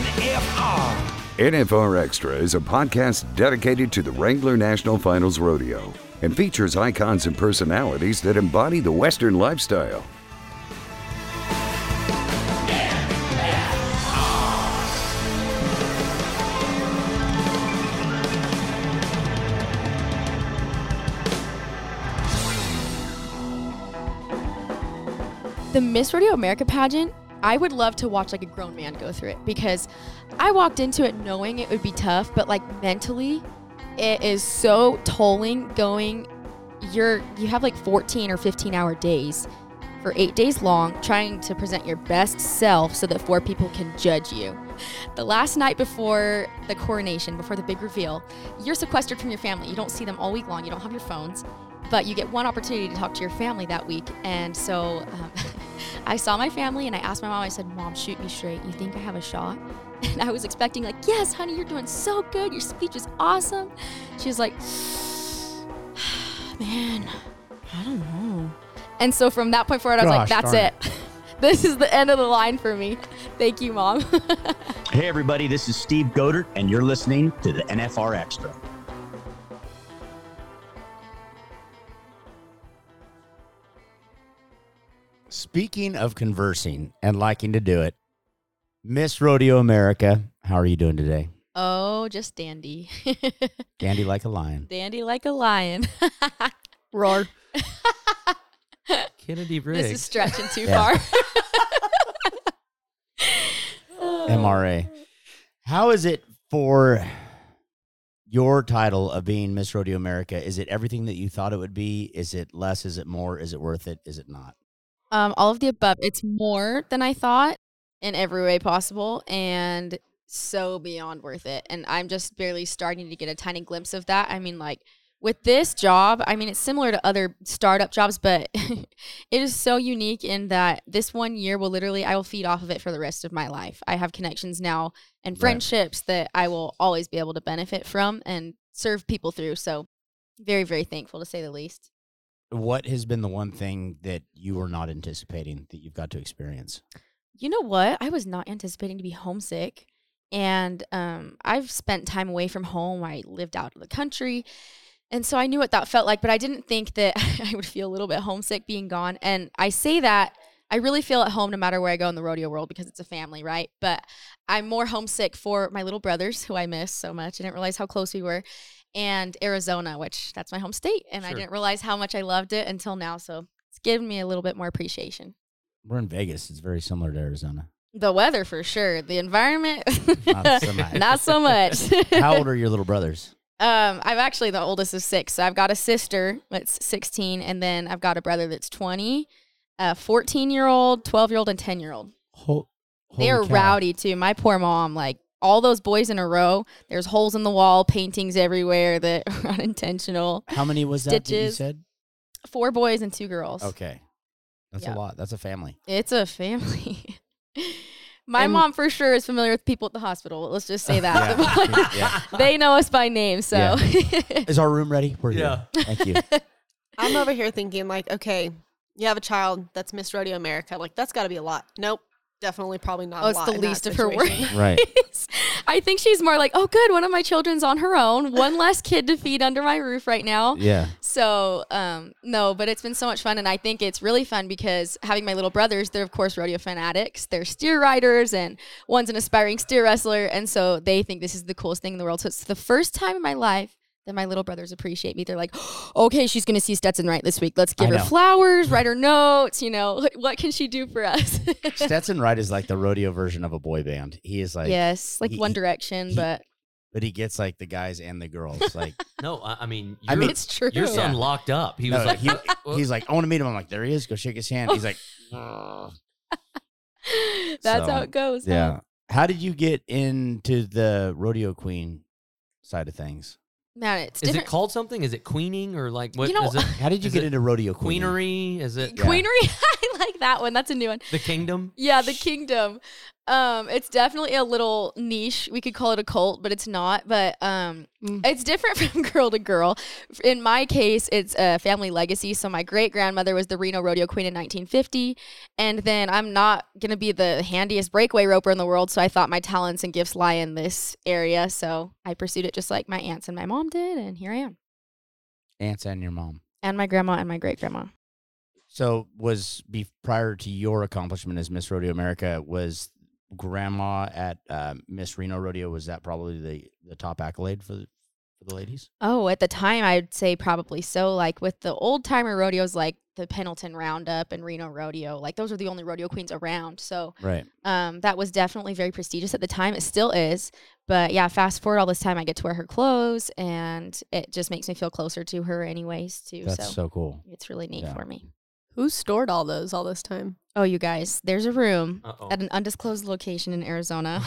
NFR. NFR Extra is a podcast dedicated to the Wrangler National Finals Rodeo and features icons and personalities that embody the Western lifestyle. The Miss Rodeo America pageant, I would love to watch like a grown man go through it, because I walked into it knowing it would be tough, but like mentally it is so tolling going. You have like 14 or 15 hour days for 8 days long, trying to present your best self so that four people can judge you. The last night before the coronation, before the big reveal, you're sequestered from your family. You don't see them all week long. You don't have your phones, but you get one opportunity to talk to your family that week. And so I saw my family and I asked my mom, I said, "Mom, shoot me straight. You think I have a shot?" And I was expecting like, "Yes, honey, you're doing so good. Your speech is awesome." She was like, "Man, I don't know." And so from that point forward, I was like, that's it. This is the end of the line for me. Thank you, Mom. Hey, everybody, this is Steve Godert, and you're listening to the NFR Extra. Speaking of conversing and liking to do it, Miss Rodeo America, how are you doing today? Oh, just dandy. Dandy like a lion. Dandy like a lion. Roar. Kennadee Riggs. This is stretching too far. MRA. How is it for your title of being Miss Rodeo America? Is it everything that you thought it would be? Is it less? Is it more? Is it worth it? Is it not? All of the above. It's more than I thought in every way possible, and so beyond worth it. And I'm just barely starting to get a tiny glimpse of that. I mean, like, with this job, I mean, it's similar to other startup jobs, but it is so unique in that this 1 year will literally, I will feed off of it for the rest of my life. I have connections now and friendships that I will always be able to benefit from and serve people through. So very, very thankful, to say the least. What has been the one thing that you were not anticipating that you've got to experience? You know what? I was not anticipating to be homesick. And I've spent time away from home. I lived out of the country. And so I knew what that felt like, but I didn't think that I would feel a little bit homesick being gone. And I say that I really feel at home no matter where I go in the rodeo world, because it's a family, right? But I'm more homesick for my little brothers, who I miss so much. I didn't realize how close we were. And Arizona, which that's my home state. And I didn't realize how much I loved it until now. So it's given me a little bit more appreciation. We're in Vegas. It's very similar to Arizona. The weather, for sure. The environment, not so much. Not so much. How old are your little brothers? I'm actually the oldest of six. So I've got a sister that's 16, and then I've got a brother that's 20, a 14-year-old, 12-year-old, and 10-year-old. They're rowdy too. My poor mom, like all those boys in a row. There's holes in the wall, paintings everywhere that are unintentional. How many was that that you said? 4 boys and 2 girls. Okay, that's a lot. That's a family. It's a family. My mom for sure is familiar with people at the hospital. Let's just say that. They know us by name, so. Is our room ready? We're good. Thank you. I'm over here thinking like, okay, you have a child that's Miss Rodeo America. Like, that's got to be a lot. Nope. Definitely probably not a lot. It's the least of her worries. Right. I think she's more like, oh, good, one of my children's on her own. One less kid to feed under my roof right now. Yeah. So, no, but it's been so much fun. And I think it's really fun because having my little brothers, they're, of course, rodeo fanatics. They're steer riders, and one's an aspiring steer wrestler. And so they think this is the coolest thing in the world. So it's the first time in my life that my little brothers appreciate me. They're like, oh, okay, she's going to see Stetson Wright this week. Let's give her flowers, write her notes, you know, what can she do for us? Stetson Wright is like the rodeo version of a boy band. He is like, One Direction, but he gets like the guys and the girls. Like, no, I mean, it's true. Your son locked up. He was like, he's like, I want to meet him. I'm like, there he is. Go shake his hand. He's like, that's how it goes. Yeah. Huh? How did you get into the Rodeo Queen side of things? Man, it's different. Is it called something? Is it queening or like what? You know, how did you get into rodeo queenery? Is it queenery? I like that one. That's a new one. The kingdom. Yeah, the kingdom. It's definitely a little niche. We could call it a cult, but it's not. But it's different from girl to girl. In my case, it's a family legacy. So my great-grandmother was the Reno Rodeo Queen in 1950. And then I'm not going to be the handiest breakaway roper in the world, so I thought my talents and gifts lie in this area. So I pursued it just like my aunts and my mom did, and here I am. Aunts and your mom. And my grandma and my great-grandma. So prior to your accomplishment as Miss Rodeo America, was grandma at Miss Reno Rodeo, was that probably the top accolade for the ladies? Oh, at the time, I'd say probably so. Like with the old-timer rodeos like the Pendleton Roundup and Reno Rodeo, like those are the only rodeo queens around. So right. That was definitely very prestigious at the time. It still is. But yeah, fast forward all this time, I get to wear her clothes, and it just makes me feel closer to her anyways too. That's so cool. It's really neat for me. Who stored all those all this time? Oh, you guys, there's a room at an undisclosed location in Arizona.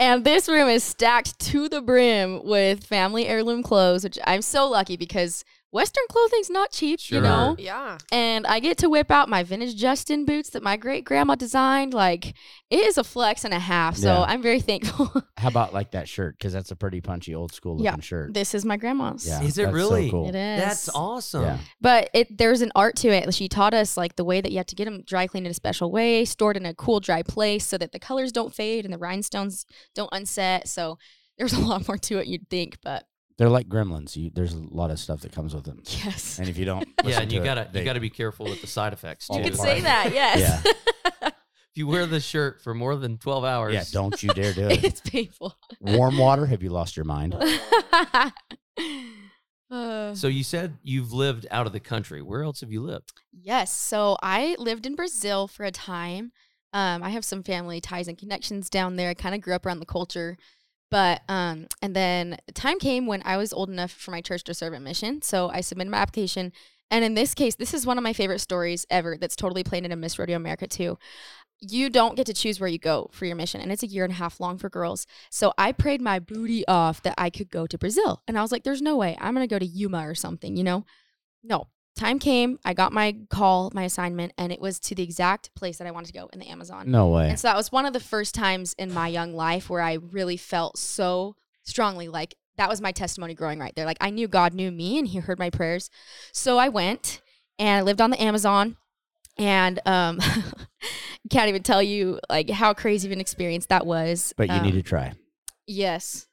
And this room is stacked to the brim with family heirloom clothes, which I'm so lucky because Western clothing's not cheap, you know? Yeah. And I get to whip out my vintage Justin boots that my great-grandma designed. Like, it is a flex and a half, so I'm very thankful. How about, like, that shirt? Because that's a pretty punchy, old-school-looking shirt. This is my grandma's. Yeah, is it really? So cool. It is. That's awesome. Yeah. But there's an art to it. She taught us, like, the way that you have to get them dry cleaned in a special way, stored in a cool, dry place so that the colors don't fade and the rhinestones don't unset. So there's a lot more to it, you'd think, but they're like gremlins. There's a lot of stuff that comes with them. Yes. And if you don't and you gotta be careful with the side effects too. You could say that, yes. Yeah. If you wear this shirt for more than 12 hours. Yeah, don't you dare do it. It's painful. Warm water, have you lost your mind? So you said you've lived out of the country. Where else have you lived? Yes. So I lived in Brazil for a time. I have some family ties and connections down there. I kind of grew up around the culture. But, and then time came when I was old enough for my church to serve at mission. So I submitted my application. And in this case, this is one of my favorite stories ever that's totally played into Miss Rodeo America too. You don't get to choose where you go for your mission. And it's 1.5 years long for girls. So I prayed my booty off that I could go to Brazil. And I was like, there's no way. I'm going to go to Yuma or something, you know? No. Time came, I got my call, my assignment, and it was to the exact place that I wanted to go, in the Amazon. No way. And so that was one of the first times in my young life where I really felt so strongly like that was my testimony growing right there. Like I knew God knew me and he heard my prayers. So I went and I lived on the Amazon and can't even tell you like how crazy of an experience that was. But you need to try. Yes.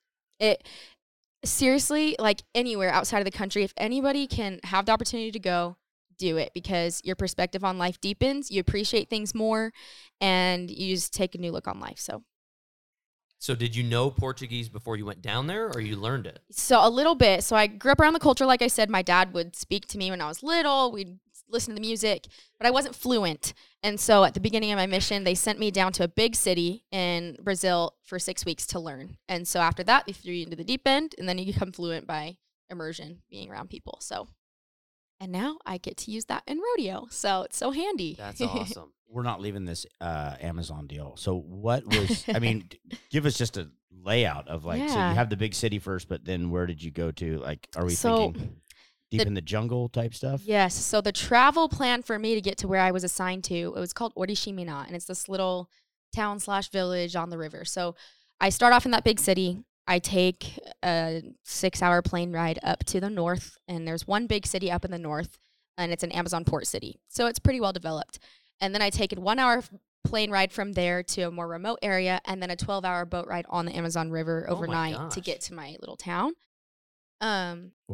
Seriously, like anywhere outside of the country, if anybody can have the opportunity to go, do it because your perspective on life deepens, you appreciate things more, and you just take a new look on life. So did you know Portuguese before you went down there or you learned it? So a little bit. So I grew up around the culture. Like I said, my dad would speak to me when I was little. We'd listen to the music, but I wasn't fluent. And so at the beginning of my mission, they sent me down to a big city in Brazil for 6 weeks to learn. And so after that, they threw you into the deep end and then you become fluent by immersion, being around people. So, and now I get to use that in rodeo. So it's so handy. That's awesome. We're not leaving this Amazon deal. So what was, I mean, give us just a layout of like, so you have the big city first, but then where did you go to? Like, are we thinking deep in the jungle type stuff? Yes. So the travel plan for me to get to where I was assigned to, it was called Orishimina, and it's this little town/village on the river. So I start off in that big city. I take a 6-hour plane ride up to the north, and there's one big city up in the north, and it's an Amazon port city. So it's pretty well developed. And then I take a 1-hour plane ride from there to a more remote area, and then a 12-hour boat ride on the Amazon River overnight to get to my little town. What's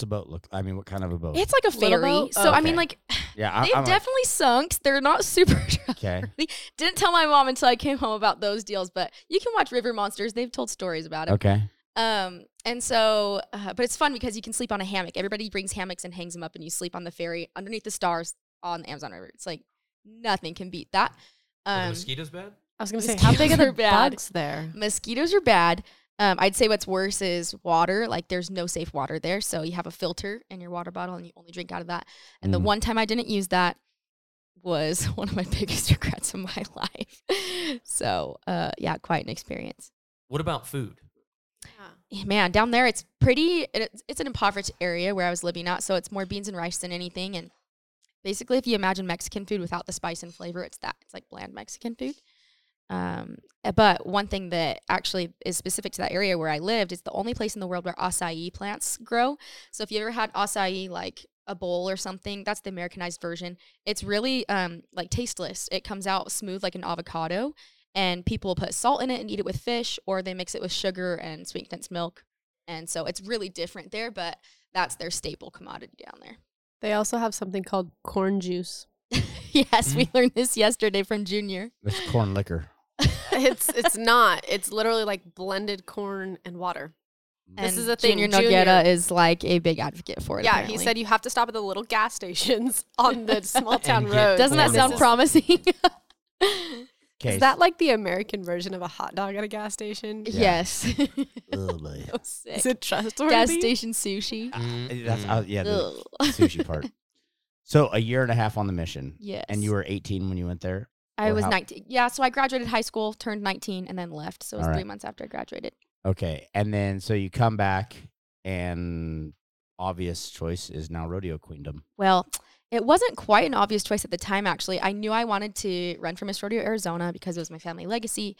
the boat look? I mean, what kind of a boat? It's like a ferry. I mean, like, they've definitely sunk. They're not super trustworthy. Didn't tell my mom until I came home about those deals, but you can watch River Monsters. They've told stories about it. Okay. And so, but it's fun because you can sleep on a hammock. Everybody brings hammocks and hangs them up, and you sleep on the ferry underneath the stars on the Amazon River. It's like, nothing can beat that. Are the mosquitoes bad? I was going to say, how big are the bugs there? Mosquitoes are bad. I'd say what's worse is water. Like, there's no safe water there. So you have a filter in your water bottle, and you only drink out of that. And the one time I didn't use that was one of my biggest regrets of my life. So, quite an experience. What about food? Yeah. Man, down there, it's pretty. It's an impoverished area where I was living at. So it's more beans and rice than anything. And basically, if you imagine Mexican food without the spice and flavor, it's that. It's like bland Mexican food. But one thing that actually is specific to that area where I lived, it's the only place in the world where acai plants grow. So if you ever had acai, like a bowl or something, that's the Americanized version. It's really like tasteless. It comes out smooth like an avocado, and people put salt in it and eat it with fish, or they mix it with sugar and sweet condensed milk. And so it's really different there, but that's their staple commodity down there. They also have something called corn juice. Yes, we learned this yesterday from Junior. It's corn liquor. It's not. It's literally like blended corn and water. And this is a thing. Junior Noguera is like a big advocate for it. Yeah, apparently. He said you have to stop at the little gas stations on the small town road. Doesn't that sound promising? Is that like the American version of a hot dog at a gas station? Yeah. Yes. Oh, sick. Is it trustworthy? Gas station sushi. The sushi part. So a year and a half on the mission. Yes. And you were 18 when you went there? I was 19. Yeah, so I graduated high school, turned 19, and then left. So it was 3 months after I graduated. Okay. And then so you come back, and obvious choice is now rodeo queendom. Well, it wasn't quite an obvious choice at the time, actually. I knew I wanted to run for Miss Rodeo Arizona because it was my family legacy.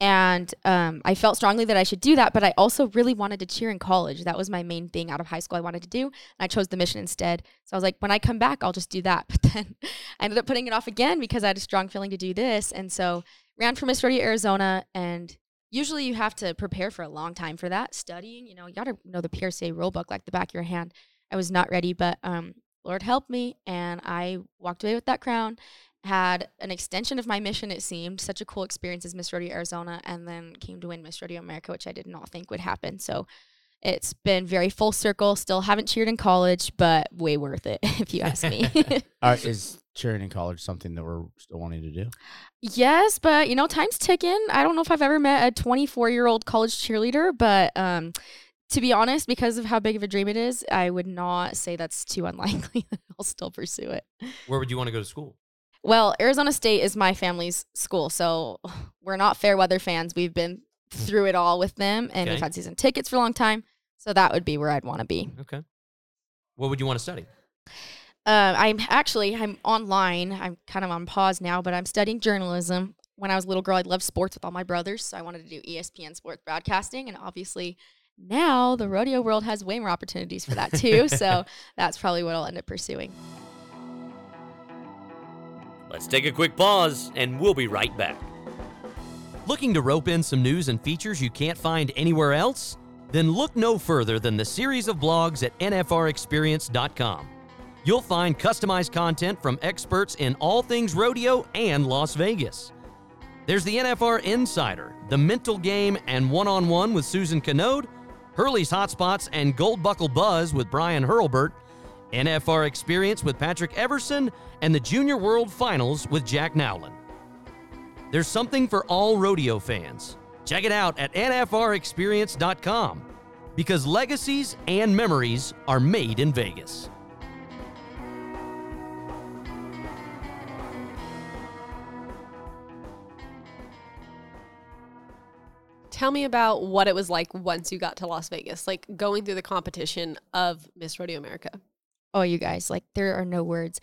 And I felt strongly that I should do that, but I also really wanted to cheer in college. That was my main thing out of high school I wanted to do, and I chose the mission instead. So I was like, when I come back, I'll just do that. But then I ended up putting it off again because I had a strong feeling to do this. And so ran for Miss Rodeo Arizona, and usually you have to prepare for a long time for that, studying. You know, you got to know the PRCA rule book like the back of your hand. I was not ready, but Lord help me, and I walked away with that crown. Had an extension of my mission, it seemed. Such a cool experience as Miss Rodeo Arizona, and then came to win Miss Rodeo America, which I did not think would happen. So it's been very full circle. Still haven't cheered in college, but way worth it, if you ask me. Is cheering in college something that we're still wanting to do? Yes, but, you know, time's ticking. I don't know if I've ever met a 24-year-old college cheerleader, but to be honest, because of how big of a dream it is, I would not say that's too unlikely that I'll still pursue it. Where would you want to go to school? Well, Arizona State is my family's school, so we're not fair weather fans. We've been through it all with them, and we've had season tickets for a long time, so that would be where I'd want to be. Okay. What would you want to study? I'm online. I'm kind of on pause now, but I'm studying journalism. When I was a little girl, I loved sports with all my brothers, so I wanted to do ESPN sports broadcasting, and obviously now the rodeo world has way more opportunities for that too, so that's probably what I'll end up pursuing. Let's take a quick pause, and we'll be right back. Looking to rope in some news and features you can't find anywhere else? Then look no further than the series of blogs at NFRExperience.com. You'll find customized content from experts in all things rodeo and Las Vegas. There's the NFR Insider, the Mental Game and One-on-One with Susan Canode, Hurley's Hotspots and Gold Buckle Buzz with Brian Hurlbert, NFR Experience with Patrick Everson, and the Junior World Finals with Jack Nowlin. There's something for all rodeo fans. Check it out at NFRExperience.com, because legacies and memories are made in Vegas. Tell me about what it was like once you got to Las Vegas, like going through the competition of Miss Rodeo America. Oh, you guys, like, there are no words.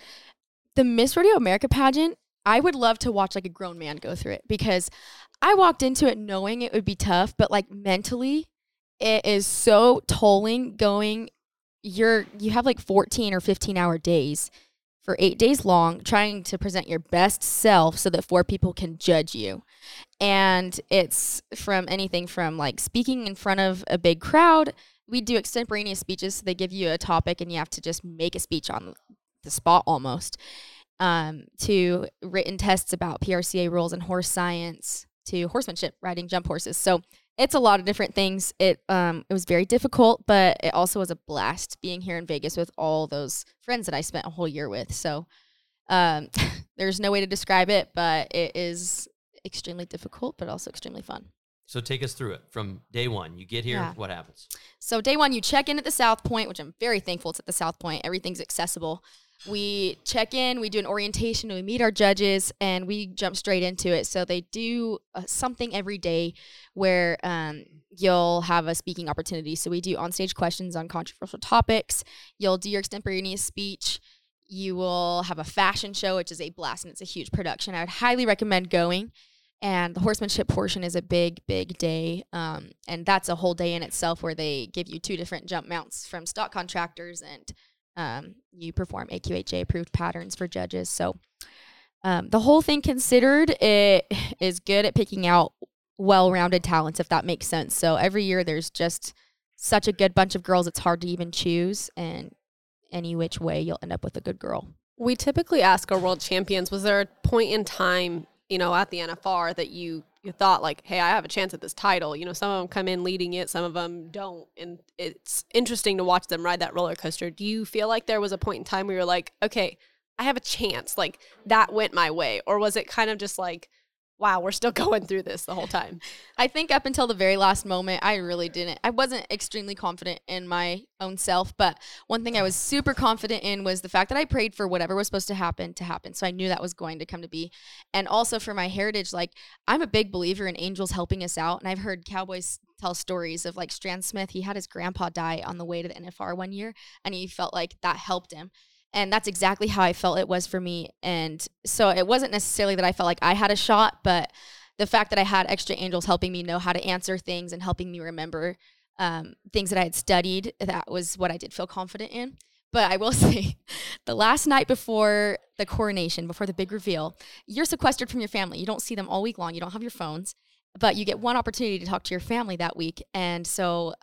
The Miss Rodeo America pageant, I would love to watch, like, a grown man go through it, because I walked into it knowing it would be tough, but, like, mentally, it is so tolling going. You have, like, 14 or 15-hour days for 8 days long, trying to present your best self so that 4 people can judge you. And it's from anything from, like, speaking in front of a big crowd. We do extemporaneous speeches, so they give you a topic, and you have to just make a speech on the spot almost, to written tests about PRCA rules and horse science, to horsemanship, riding jump horses. So it's a lot of different things. It was very difficult, but it also was a blast being here in Vegas with all those friends that I spent a whole year with. So there's no way to describe it, but it is extremely difficult, but also extremely fun. So take us through it from day one. You get here, What happens? So day one, you check in at the South Point, which I'm very thankful it's at the South Point. Everything's accessible. We check in, we do an orientation, we meet our judges, and we jump straight into it. So they do something every day where you'll have a speaking opportunity. So we do on-stage questions on controversial topics. You'll do your extemporaneous speech. You will have a fashion show, which is a blast, and it's a huge production. I would highly recommend going. And the horsemanship portion is a big, big day. And that's a whole day in itself where they give you 2 different jump mounts from stock contractors, and you perform AQHA-approved patterns for judges. So the whole thing considered, it is good at picking out well-rounded talents, if that makes sense. So every year there's just such a good bunch of girls, it's hard to even choose. And any which way, you'll end up with a good girl. We typically ask our world champions, was there a point in time, you know, at the NFR that you thought like, hey, I have a chance at this title? You know, some of them come in leading it, some of them don't. And it's interesting to watch them ride that roller coaster. Do you feel like there was a point in time where you're like, okay, I have a chance, like that went my way? Or was it kind of just like, wow, we're still going through this the whole time? I think up until the very last moment, I wasn't extremely confident in my own self, but one thing I was super confident in was the fact that I prayed for whatever was supposed to happen. So I knew that was going to come to be. And also for my heritage, like I'm a big believer in angels helping us out. And I've heard cowboys tell stories of like Strand Smith, he had his grandpa die on the way to the NFR one year, and he felt like that helped him. And that's exactly how I felt it was for me. And so it wasn't necessarily that I felt like I had a shot, but the fact that I had extra angels helping me know how to answer things and helping me remember things that I had studied, that was what I did feel confident in. But I will say, the last night before the coronation, before the big reveal, you're sequestered from your family. You don't see them all week long. You don't have your phones. But you get one opportunity to talk to your family that week. And so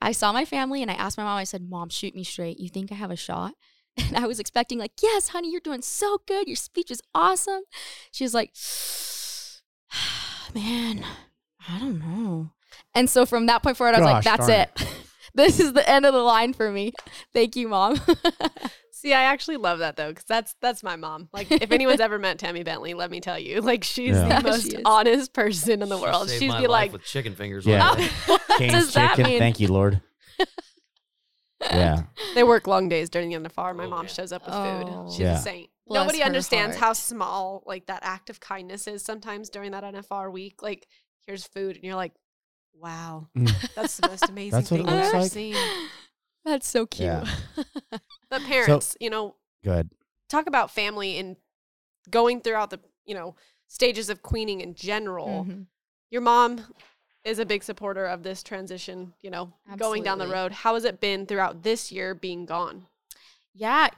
I saw my family, and I asked my mom, I said, Mom, shoot me straight. You think I have a shot? And I was expecting like, yes, honey, you're doing so good. Your speech is awesome. She was like, man, I don't know. And so from that point forward, I was like, that's it. This is the end of the line for me. Thank you, Mom. See, I actually love that, though, because that's my mom. Like, if anyone's ever met Tammy Bentley, let me tell you, like, she's the most honest person in the world. She'd be like, with chicken fingers. Yeah. Does that mean? Thank you, Lord. Yeah, they work long days during the NFR. My mom shows up with food. She's a saint. Bless Nobody understands heart. How small like that act of kindness is sometimes during that NFR week. Like, here's food, and you're like, wow, that's the most amazing thing I've ever seen. That's so cute. Yeah. But parents, good. Talk about family and going throughout the stages of queening in general. Mm-hmm. Your mom is a big supporter of this transition, going down the road. How has it been throughout this year being gone? Yeah,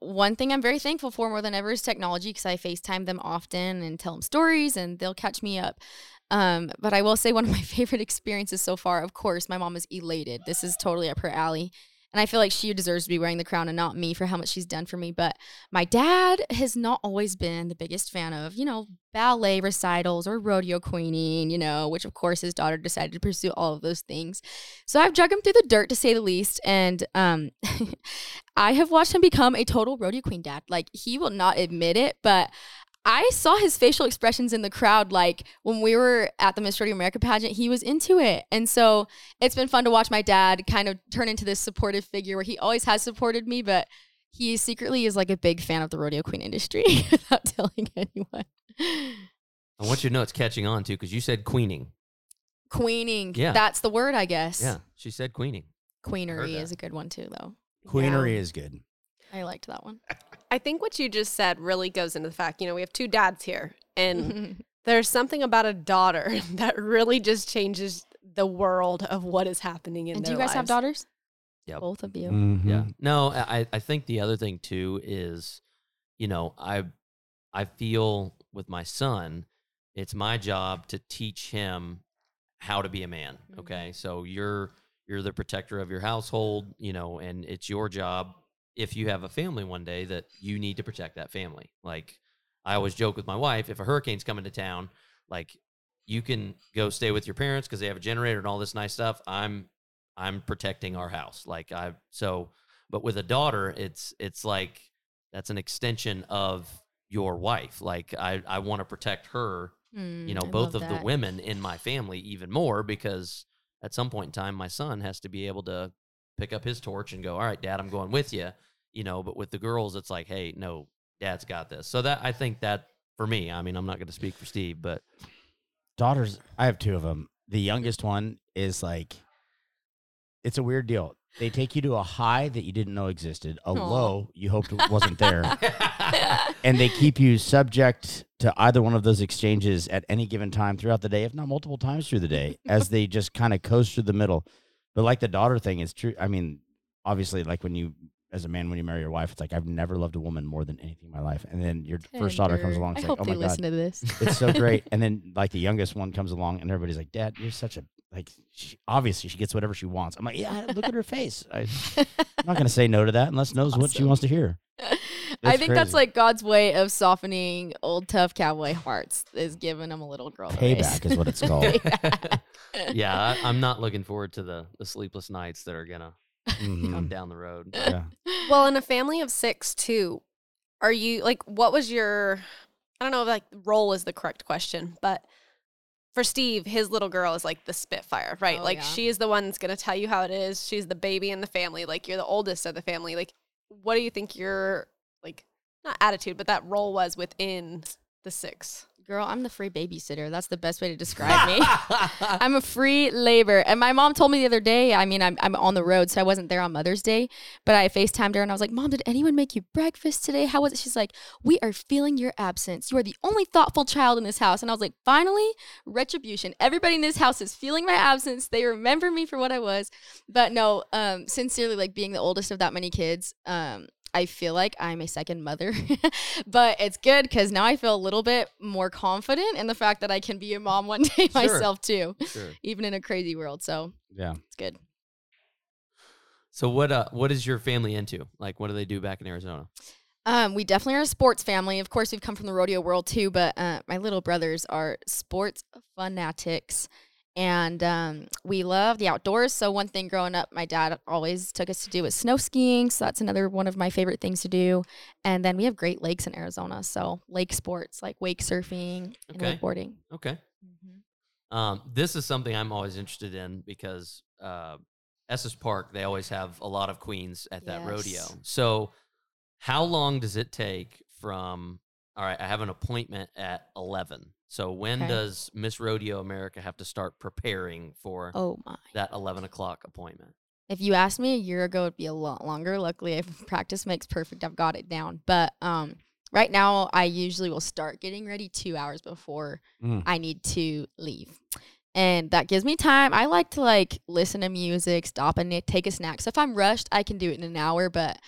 one thing I'm very thankful for more than ever is technology, because I FaceTime them often and tell them stories, and they'll catch me up. But I will say one of my favorite experiences so far, of course, my mom is elated. This is totally up her alley. And I feel like she deserves to be wearing the crown and not me for how much she's done for me. But my dad has not always been the biggest fan of, ballet recitals or rodeo queening, which, of course, his daughter decided to pursue all of those things. So I've dragged him through the dirt, to say the least. And I have watched him become a total rodeo queen dad. Like, he will not admit it, but I saw his facial expressions in the crowd, like when we were at the Miss Rodeo America pageant, he was into it. And so it's been fun to watch my dad kind of turn into this supportive figure where he always has supported me, but he secretly is like a big fan of the rodeo queen industry without telling anyone. I want you to know it's catching on too, because you said queening. Queening. Yeah. That's the word, I guess. Yeah. She said queening. Queenery is a good one too, though. Queenery is good. I liked that one. I think what you just said really goes into the fact, we have 2 dads here, and there's something about a daughter that really just changes the world of what is happening in their lives. And do you guys have daughters? Yeah. Both of you. Mm-hmm. Yeah. No, I think the other thing too is, I feel with my son, it's my job to teach him how to be a man. Mm-hmm. Okay. So you're the protector of your household, and it's your job, if you have a family one day, that you need to protect that family. Like, I always joke with my wife, if a hurricane's coming to town, like, you can go stay with your parents because they have a generator and all this nice stuff. I'm protecting our house. But with a daughter, it's like, that's an extension of your wife. Like, I want to protect her, both of the women in my family even more, because at some point in time, my son has to be able to pick up his torch and go, all right, Dad, I'm going with you, but with the girls, it's like, hey, no, Dad's got this. So that, I think that for me, I mean, I'm not going to speak for Steve, but daughters, I have 2 of them. The youngest one is like, it's a weird deal. They take you to a high that you didn't know existed, a low you hoped wasn't there, and they keep you subject to either one of those exchanges at any given time throughout the day, if not multiple times through the day, as they just kind of coast through the middle. But like the daughter thing, it's true. I mean, obviously, like when you, as a man, when you marry your wife, it's like, I've never loved a woman more than anything in my life. And then your first daughter comes along. It's I like, hope oh they my listen God, to this. It's so great. And then like the youngest one comes along and everybody's like, Dad, you're such a, like, she, obviously she gets whatever she wants. I'm like, yeah, look at her face. I'm not going to say no to that unless knows what she wants to hear. I think that's like God's way of softening old tough cowboy hearts, is giving them a little girl. Payback is what it's called. Yeah, I'm not looking forward to the sleepless nights that are going to come down the road. Yeah. Well, in a family of six, too, are you like, what was your, I don't know if like role is the correct question, but for Steve, his little girl is like the Spitfire, right? Oh, like she is the one that's going to tell you how it is. She's the baby in the family. Like you're the oldest of the family. Like, what do you think your, like, not attitude, but that role was within the six? Girl, I'm the free babysitter. That's the best way to describe me. I'm a free labor. And my mom told me the other day, I mean, I'm on the road, so I wasn't there on Mother's Day, but I FaceTimed her and I was like, Mom, did anyone make you breakfast today? How was it? She's like, we are feeling your absence. You are the only thoughtful child in this house. And I was like, finally, retribution. Everybody in this house is feeling my absence. They remember me for what I was. But no, sincerely, like being the oldest of that many kids, I feel like I'm a second mother, but it's good because now I feel a little bit more confident in the fact that I can be a mom one day myself too, even in a crazy world. So yeah, it's good. So what is your family into? Like, what do they do back in Arizona? We definitely are a sports family. Of course, we've come from the rodeo world too, but my little brothers are sports fanatics. And we love the outdoors. So one thing growing up, my dad always took us to do was snow skiing. So that's another one of my favorite things to do. And then we have great lakes in Arizona. So lake sports like wake surfing and wakeboarding. Okay. Mm-hmm. This is something I'm always interested in because Estes Park, they always have a lot of queens at that rodeo. So how long does it take from, all right, I have an appointment at 11. So when does Miss Rodeo America have to start preparing for that 11 o'clock appointment? If you asked me a year ago, it'd be a lot longer. Luckily, practice makes perfect. I've got it down. But right now, I usually will start getting ready 2 hours before I need to leave. And that gives me time. I like to like listen to music, stop and take a snack. So if I'm rushed, I can do it in an hour. But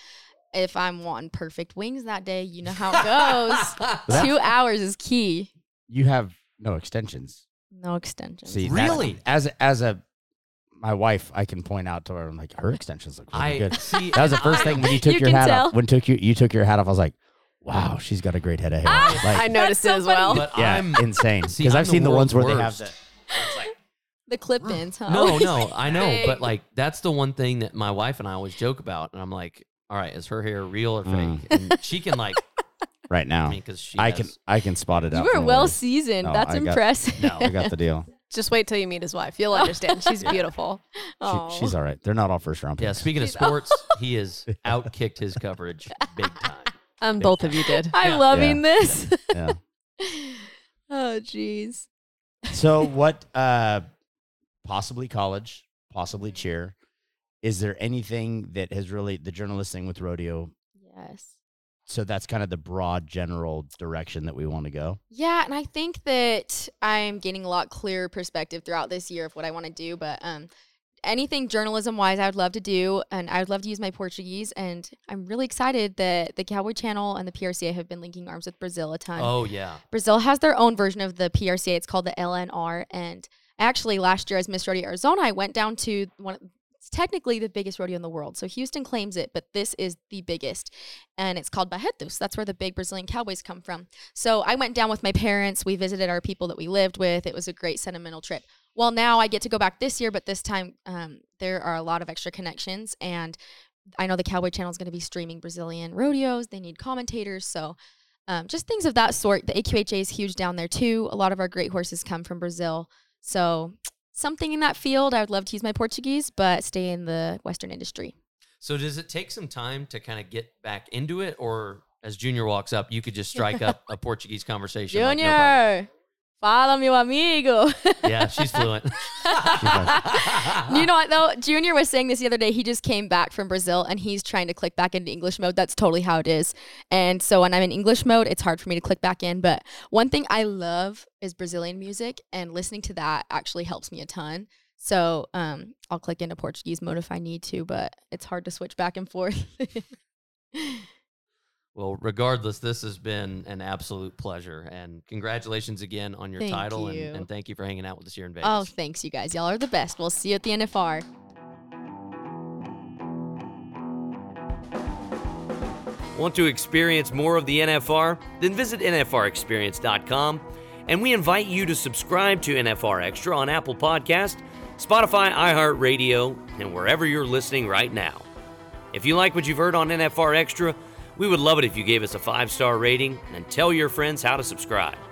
if I'm wanting perfect wings that day, you know how it goes. 2 hours is key. You have no extensions. No extensions. See, really? That, as my wife, I can point out to her. I'm like, her extensions look really good. See, that was the first thing when you took your hat off. When you took your hat off, I was like, wow, she's got a great head of hair. Like, I noticed it as well. But yeah, I'm insane. Because I've seen the ones where they have the, it's like, the clip-ins. Huh? No, I know. But like, that's the one thing that my wife and I always joke about. And I'm like, all right, is her hair real or fake? And she can like. Right now, I mean, I can spot it out. You are well seasoned. No, that's impressive. I got the deal. Just wait till you meet his wife. You'll understand. She's beautiful. She's all right. They're not all first round picks. Yeah. Speaking of sports, he has outkicked his coverage big time. Both of you did. I'm loving this. Oh geez. So what? Possibly college. Possibly cheer. Is there anything that has really the journalist thing with rodeo? Yes. So that's kind of the broad general direction that we want to go. Yeah, and I think that I'm gaining a lot clearer perspective throughout this year of what I want to do. But anything journalism-wise I would love to do, and I would love to use my Portuguese. And I'm really excited that the Cowboy Channel and the PRCA have been linking arms with Brazil a ton. Oh, yeah. Brazil has their own version of the PRCA. It's called the LNR. And actually, last year as Miss Rodeo Arizona, I went down to it's technically the biggest rodeo in the world. So Houston claims it, but this is the biggest. And it's called Barretos. That's where the big Brazilian cowboys come from. So I went down with my parents. We visited our people that we lived with. It was a great sentimental trip. Well, now I get to go back this year, but this time there are a lot of extra connections. And I know the Cowboy Channel is going to be streaming Brazilian rodeos. They need commentators. So just things of that sort. The AQHA is huge down there too. A lot of our great horses come from Brazil. So something in that field. I would love to use my Portuguese, but stay in the Western industry. So does it take some time to kind of get back into it? Or as Junior walks up, you could just strike up a Portuguese conversation? Junior, like Fala, meu amigo. Yeah, she's fluent. You know what, though? Junior was saying this the other day. He just came back from Brazil, and he's trying to click back into English mode. That's totally how it is. And so when I'm in English mode, it's hard for me to click back in. But one thing I love is Brazilian music, and listening to that actually helps me a ton. So I'll click into Portuguese mode if I need to, but it's hard to switch back and forth. Well, regardless, this has been an absolute pleasure, and congratulations again on your title. And thank you for hanging out with us here in Vegas. Oh, thanks, you guys. Y'all are the best. We'll see you at the NFR. Want to experience more of the NFR? Then visit NFRExperience.com, and we invite you to subscribe to NFR Extra on Apple Podcasts, Spotify, iHeartRadio, and wherever you're listening right now. If you like what you've heard on NFR Extra, we would love it if you gave us a 5-star rating and tell your friends how to subscribe.